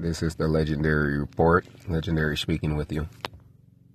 This is the Legendary Report. Legendary speaking with you.